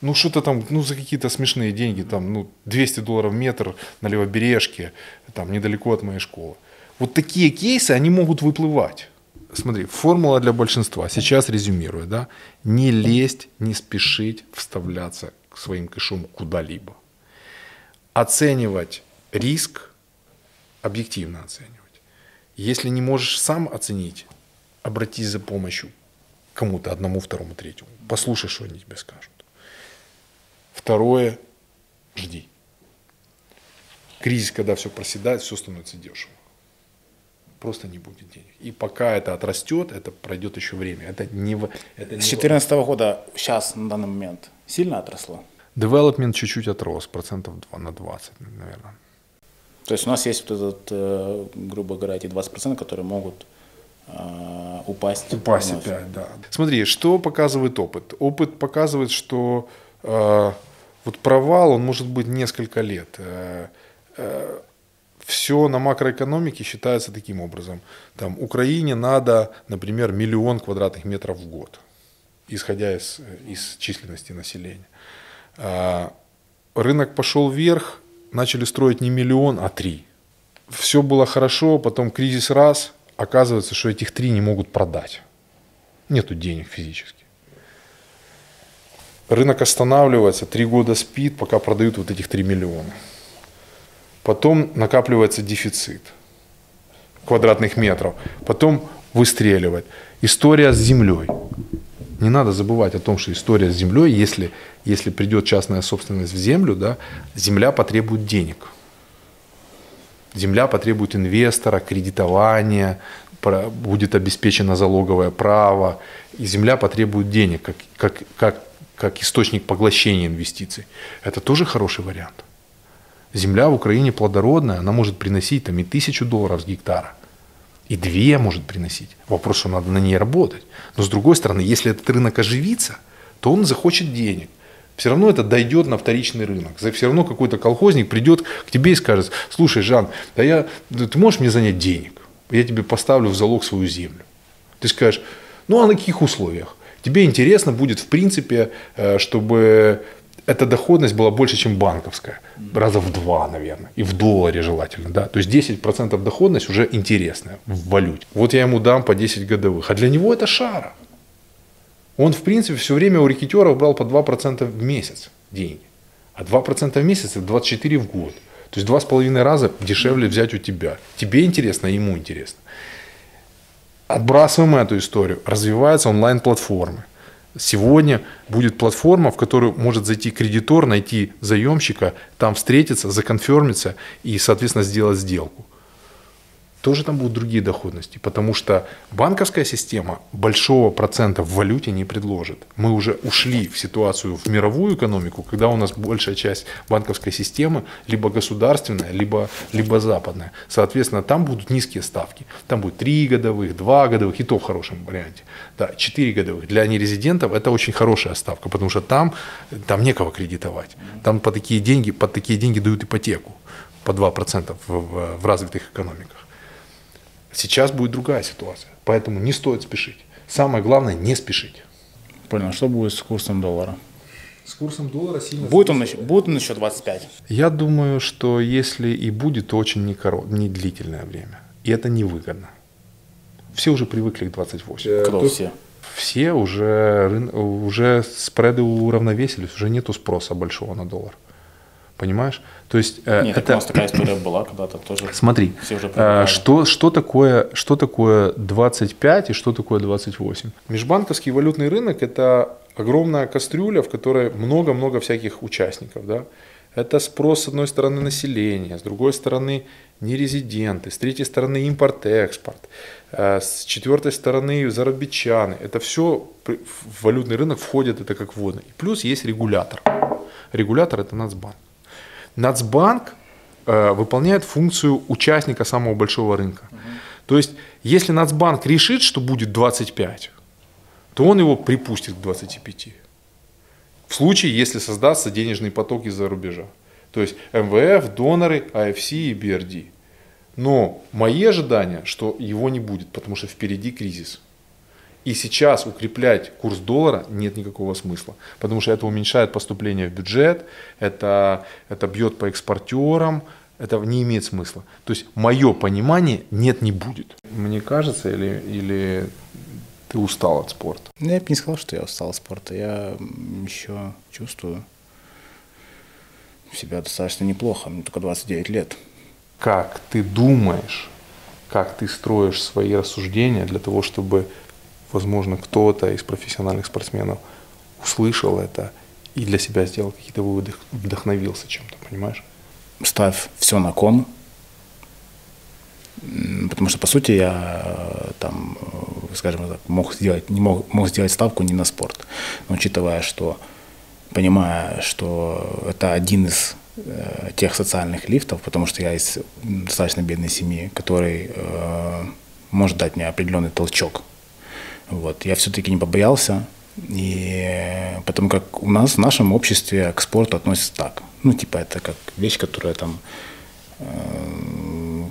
Ну, что-то там, ну, за какие-то смешные деньги, там, ну, $200 метр на Левобережке, там, недалеко от моей школы. Вот такие кейсы, они могут выплывать. Смотри, формула для большинства, сейчас резюмирую, да, не лезть, не спешить вставляться своим кэшом куда-либо. Оценивать риск, объективно оценивать. Если не можешь сам оценить, обратись за помощью кому-то, одному, второму, третьему. Послушай, что они тебе скажут. Второе, жди. Кризис, когда все проседает, все становится дешево. Просто не будет денег. И пока это отрастет, это пройдет еще время. С 2014 года сейчас, на данный момент, сильно отросло? Девелопмент чуть-чуть отрос, %2 на 20, наверное. То есть у нас есть вот этот, грубо говоря, эти 20%, которые могут упасть. Упасть опять, да. Смотри, что показывает опыт? Опыт показывает, что вот провал, он может быть несколько лет. Все на макроэкономике считается таким образом. Там, Украине надо, например, 1 000 000 квадратных метров в год, исходя из численности населения. Рынок пошел вверх, начали строить не 1 000 000, а 3. Все было хорошо, потом кризис раз, оказывается, что этих 3 не могут продать. Нету денег физически. Рынок останавливается, 3 года спит, пока продают вот этих 3 000 000. Потом накапливается дефицит квадратных метров. Потом выстреливает. История с землей. Не надо забывать о том, что история с землей, если придет частная собственность в землю, да, земля потребует денег. Земля потребует инвестора, кредитования, будет обеспечено залоговое право. И земля потребует денег как источник поглощения инвестиций. Это тоже хороший вариант. Земля в Украине плодородная, она может приносить там и $1000 с гектара, и 2 может приносить. Вопрос, что надо на ней работать. Но с другой стороны, если этот рынок оживится, то он захочет денег. Все равно это дойдет на вторичный рынок. Все равно какой-то колхозник придет к тебе и скажет: слушай, Жан, ты можешь мне занять денег? Я тебе поставлю в залог свою землю. Ты скажешь: ну а на каких условиях? Тебе интересно будет, в принципе, чтобы... Эта доходность была больше, чем банковская. Раза в 2, наверное. И в долларе желательно. Да? То есть 10% доходность уже интересная в валюте. Вот я ему дам по 10 годовых. А для него это шара. Он, в принципе, все время у рэкетёров брал по 2% в месяц деньги. А 2% в месяц – это 24 в год. То есть 2,5 раза дешевле взять у тебя. Тебе интересно, а ему интересно. Отбрасываем эту историю. Развиваются онлайн-платформы. Сегодня будет платформа, в которую может зайти кредитор, найти заемщика, там встретиться, законфермиться и, соответственно, сделать сделку. Тоже там будут другие доходности, потому что банковская система большого процента в валюте не предложит. Мы уже ушли в ситуацию в мировую экономику, когда у нас большая часть банковской системы либо государственная, либо западная. Соответственно, там будут низкие ставки. Там будет 3 годовых, 2 годовых, и то в хорошем варианте. Да, 4 годовых. Для нерезидентов это очень хорошая ставка, потому что там некого кредитовать. Там под такие деньги дают ипотеку по 2% в развитых экономиках. Сейчас будет другая ситуация, поэтому не стоит спешить. Самое главное, не спешить. Понял. Что будет с курсом доллара? С курсом доллара сильно... Будет он еще 25? Я думаю, что если и будет, то очень не длительное время. И это невыгодно. Все уже привыкли к 28. Кто все? Все уже спреды уравновесились, уже нету спроса большого на доллар. Понимаешь? То есть, нет, это... У нас такая история была когда-то тоже. Смотри, что такое 25 и что такое 28? Межбанковский валютный рынок – это огромная кастрюля, в которой много-много всяких участников. Да? Это спрос, с одной стороны, населения, с другой стороны, нерезиденты, с третьей стороны, импорт-экспорт, с четвертой стороны, зарубежчане. Это все в валютный рынок входит, это как водно. И плюс есть регулятор. Регулятор – это Нацбанк. Нацбанк выполняет функцию участника самого большого рынка. То есть, если Нацбанк решит, что будет 25, то он его припустит к 25. В случае, если создастся денежный поток из-за рубежа. То есть, МВФ, доноры, АФС и БРД. Но мои ожидания, что его не будет, потому что впереди кризис. И сейчас укреплять курс доллара нет никакого смысла, потому что это уменьшает поступление в бюджет, это бьет по экспортерам, это не имеет смысла. То есть мое понимание нет, не будет. Мне кажется, или ты устал от спорта? Ну, я бы не сказал, что я устал от спорта, я еще чувствую себя достаточно неплохо, мне только 29 лет. Как ты думаешь, как ты строишь свои рассуждения для того, чтобы... Возможно, кто-то из профессиональных спортсменов услышал это и для себя сделал какие-то выводы, вдохновился чем-то, понимаешь? Ставь все на кон, потому что, по сути, я там, скажем так, мог сделать ставку не на спорт, но учитывая, что, понимая, что это один из тех социальных лифтов, потому что я из достаточно бедной семьи, который может дать мне определенный толчок. Вот. Я все-таки не побоялся, и потому как у нас в нашем обществе к спорту относятся так. Ну, типа, это как вещь, которая там,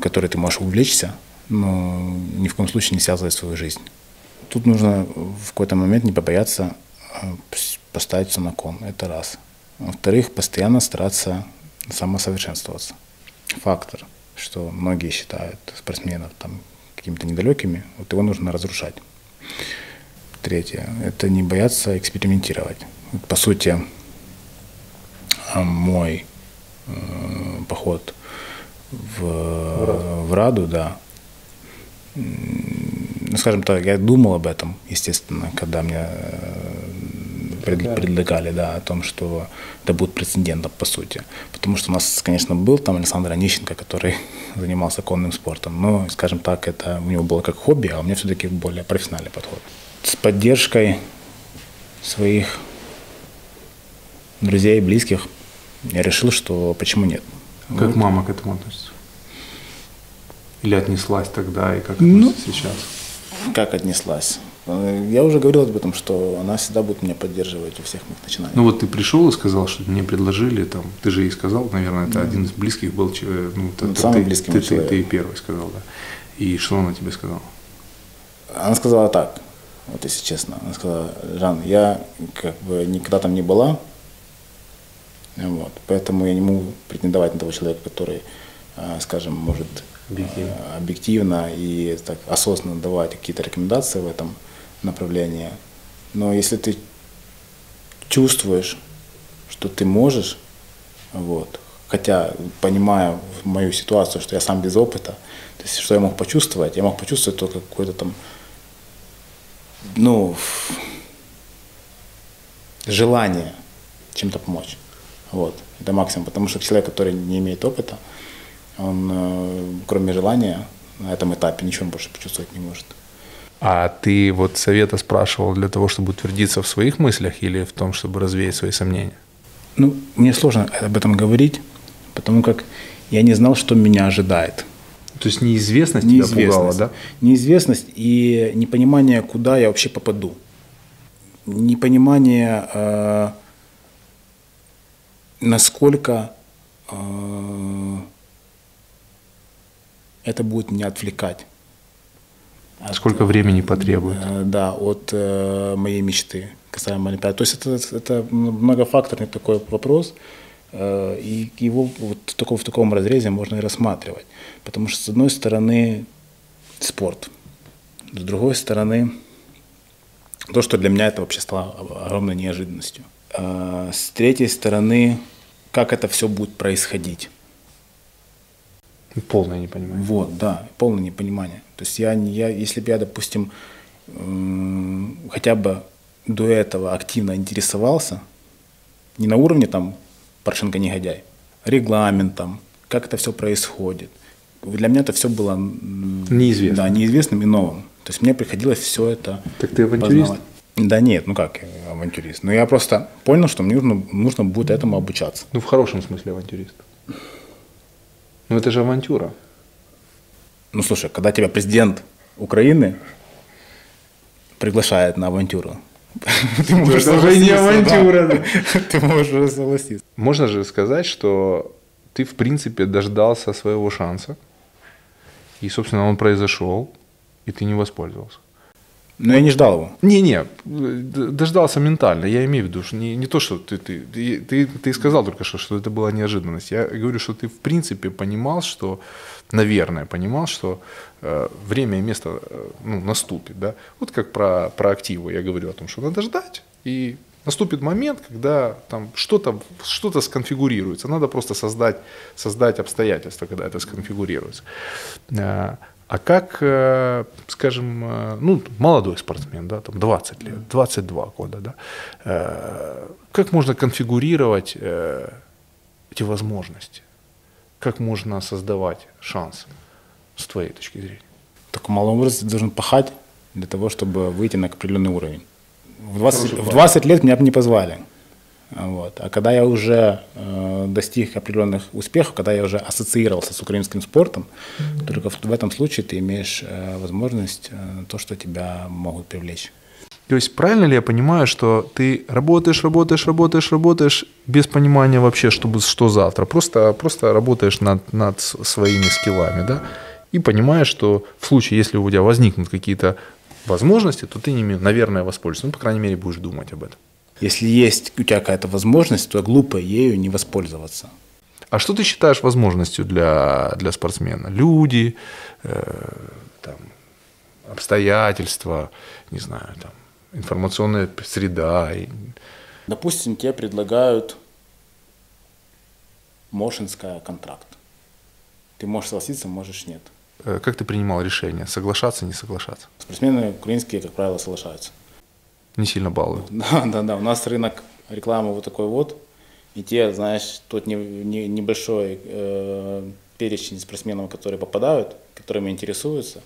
которой ты можешь увлечься, но ни в коем случае не связывать свою жизнь. Тут нужно в какой-то момент не побояться поставить все на кон, это раз. Во-вторых, постоянно стараться самосовершенствоваться. Фактор, что многие считают спортсменов там какими-то недалекими, вот его нужно разрушать. Третье – это не бояться экспериментировать. По сути, мой поход в Раду, да, скажем так, я думал об этом, естественно, когда мне предлагали, да, о том, что это будет прецедентом, по сути. Потому что у нас, конечно, был там Александр Онищенко, который занимался конным спортом, но, скажем так, это у него было как хобби, а у меня все-таки более профессиональный подход. С поддержкой своих друзей и близких я решил, что почему нет. Как вот. Мама к этому относится? Или отнеслась тогда, и как относится сейчас? Как отнеслась? Я уже говорил об этом, что она всегда будет меня поддерживать во всех моих начинаниях. Ну вот ты пришел и сказал, что мне предложили, там, ты же ей сказал, наверное, это один из близких был, ты первый сказал, да. И что она тебе сказала? Она сказала так, вот если честно, она сказала: Жан, я как бы никогда там не была, вот, поэтому я не могу претендовать на того человека, который, скажем, может объективно и так осознанно давать какие-то рекомендации в этом направлении. Но если ты чувствуешь, что ты можешь, вот, хотя понимая мою ситуацию, что я сам без опыта, то есть что я мог почувствовать? Я мог почувствовать только какой-то там, ну, желание чем-то помочь. Вот, это максимум, потому что человек, который не имеет опыта, он, кроме желания, на этом этапе ничего больше почувствовать не может. А ты вот совета спрашивал для того, чтобы утвердиться в своих мыслях или в том, чтобы развеять свои сомнения? Ну, мне сложно об этом говорить, потому как я не знал, что меня ожидает. То есть неизвестность тебя пугала, да? Неизвестность и непонимание, куда я вообще попаду. Непонимание, насколько... это будет меня отвлекать. Сколько времени потребует? Да, от моей мечты касаемо Олимпиады. То есть это многофакторный такой вопрос, и его вот в таком разрезе можно и рассматривать. Потому что, с одной стороны, спорт, с другой стороны, то, что для меня это вообще стало огромной неожиданностью. С третьей стороны, как это все будет происходить. Полное непонимание. Вот, да, полное непонимание. То есть если бы я, допустим, хотя бы до этого активно интересовался, не на уровне там Порошенко-негодяй, регламентом, как это все происходит. Для меня это все было неизвестно. Да, неизвестным и новым. То есть мне приходилось все это познавать. Так ты авантюрист? Да нет, ну как авантюрист. Но я просто понял, что мне нужно будет этому обучаться. Ну в хорошем смысле авантюрист. Ну это же авантюра. Ну слушай, когда тебя президент Украины приглашает на авантюру, ты можешь согласиться. Можно же сказать, что ты в принципе дождался своего шанса, и собственно он произошел, и ты не воспользовался. Но я не ждал его. Не-не, дождался ментально. Я имею в виду, что не то, что ты сказал только что это была неожиданность. Я говорю, что ты в принципе понимал, что, наверное, что время и место наступит. Да? Вот как про активы я говорю о том, что надо ждать, и наступит момент, когда там что-то сконфигурируется. Надо просто создать обстоятельства, когда это сконфигурируется. А как, скажем, молодой спортсмен, да, там 20 лет, 22 года, да, как можно конфигурировать эти возможности? Как можно создавать шанс с твоей точки зрения? Только малообразный должен пахать для того, чтобы выйти на определенный уровень. В 20 лет меня бы не позвали. Вот. А когда я уже достиг определенных успехов, когда я уже ассоциировался с украинским спортом, только в этом случае ты имеешь возможность то, что тебя могут привлечь. То есть правильно ли я понимаю, что ты работаешь без понимания вообще, что завтра? Просто работаешь над своими скиллами, да? И понимаешь, что в случае, если у тебя возникнут какие-то возможности, то ты ими, наверное, воспользуешься. Ну, по крайней мере, будешь думать об этом. Если есть у тебя какая-то возможность, то глупо ею не воспользоваться. А что ты считаешь возможностью для спортсмена? Люди, там, обстоятельства, не знаю, там, информационная среда. Допустим, тебе предлагают мошеннический контракт. Ты можешь согласиться, можешь нет. Как ты принимал решение? Соглашаться, не соглашаться? Спортсмены украинские, как правило, соглашаются. Не сильно балуют. Да. У нас рынок рекламы вот такой вот. И те, знаешь, тут небольшой перечень спортсменов, которые попадают, которыми интересуются,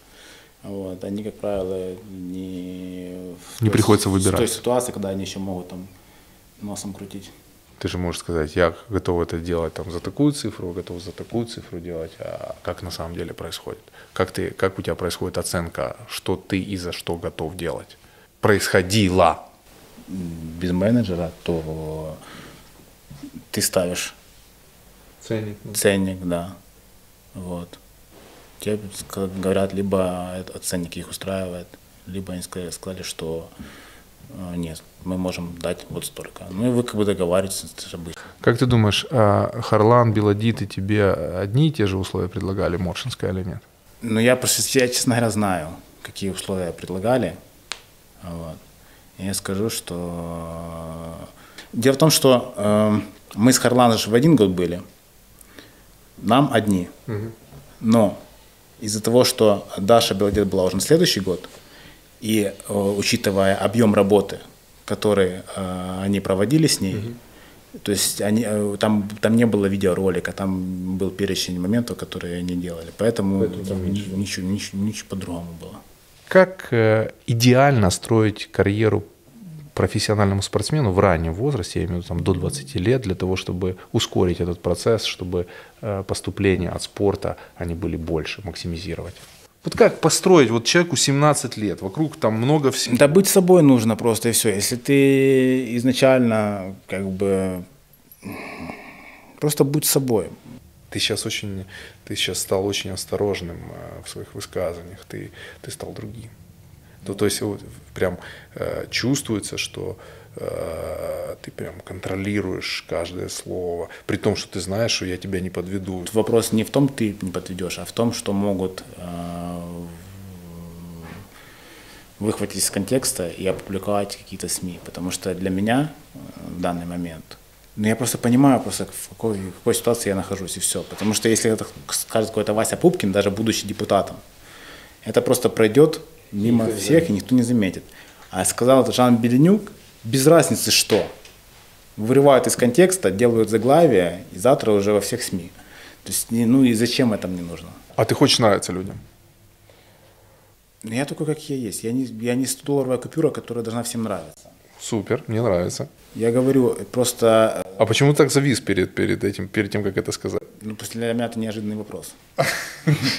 вот, они, как правило, не приходится выбирать. В той ситуации, когда они еще могут там носом крутить. Ты же можешь сказать, я готов это делать там, за такую цифру, готов за такую цифру делать. А как на самом деле происходит? Как у тебя происходит оценка, что ты и за что готов делать? Происходило. Без менеджера, то ты ставишь ценник, да. Вот. Тебе говорят, либо ценник их устраивает, либо они сказали, что нет, мы можем дать вот столько. Ну и вы как бы договариваетесь. Как ты думаешь, Харлан, Белодит и тебе одни и те же условия предлагали, Моршинская или нет? Ну я, честно говоря, знаю, какие условия предлагали. Вот. Я скажу, что... Дело в том, что мы с Харланом же в один год были, нам одни. Угу. Но из-за того, что Даша Белодет была уже на следующий год, и учитывая объем работы, который они проводили с ней, угу. То есть там не было видеоролика, там был перечень моментов, которые они делали. Поэтому там ничего по-другому было. Как идеально строить карьеру профессиональному спортсмену в раннем возрасте, я имею в виду там, до 20 лет, для того, чтобы ускорить этот процесс, чтобы поступления от спорта, они были больше, максимизировать? Вот как построить вот человеку 17 лет, вокруг там много всего? Да быть собой нужно просто и все. Если ты изначально как бы просто будь собой. Ты сейчас стал очень осторожным в своих высказываниях, ты стал другим. Ну, то есть вот, прям чувствуется, что ты прям контролируешь каждое слово, при том, что ты знаешь, что я тебя не подведу. Вопрос не в том, ты не подведешь, а в том, что могут выхватить из контекста и опубликовать какие-то СМИ. Потому что для меня в данный момент, ну, я просто понимаю, просто в какой ситуации я нахожусь, и все. Потому что если это скажет какой-то Вася Пупкин, даже будучи депутатом, это просто пройдет мимо всех, и никто не заметит. А сказал это Жан Беленюк, без разницы что. Вырывают из контекста, делают заглавие, и завтра уже во всех СМИ. То есть, ну и зачем это мне нужно? А ты хочешь нравиться людям? Я такой, как я есть. Я не 100-долларовая купюра, которая должна всем нравиться. Супер, мне нравится. Я говорю, просто... А почему ты так завис перед тем, как это сказать? Ну, просто для меня это неожиданный вопрос.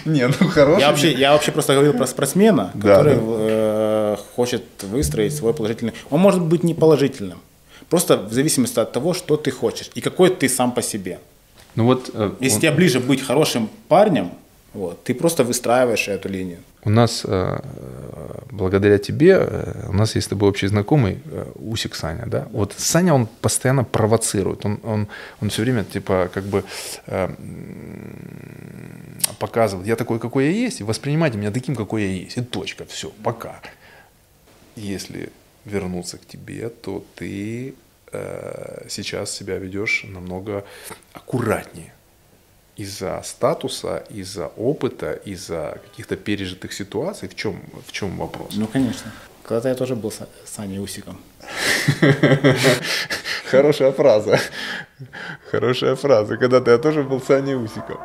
Не, ну хороший. Я воспросто говорил про спортсмена, который хочет выстроить свой положительный... Он может быть не положительным. Просто в зависимости от того, что ты хочешь и какой ты сам по себе. Ну вот... Если тебе ближе быть хорошим парнем, вот, ты просто выстраиваешь эту линию. У нас, благодаря тебе, у нас есть с тобой общий знакомый, Усик Саня, да? Вот Саня, он постоянно провоцирует, он все время, типа, как бы показывает, я такой, какой я есть, и воспринимайте меня таким, какой я есть, и точка, все, пока. Если вернуться к тебе, то ты сейчас себя ведешь намного аккуратнее. Из-за статуса, из-за опыта, из-за каких-то пережитых ситуаций. В чем вопрос? Ну, конечно. Когда-то я тоже был с Саней Усиком. Хорошая фраза. Хорошая фраза. Когда-то я тоже был с Саней Усиком.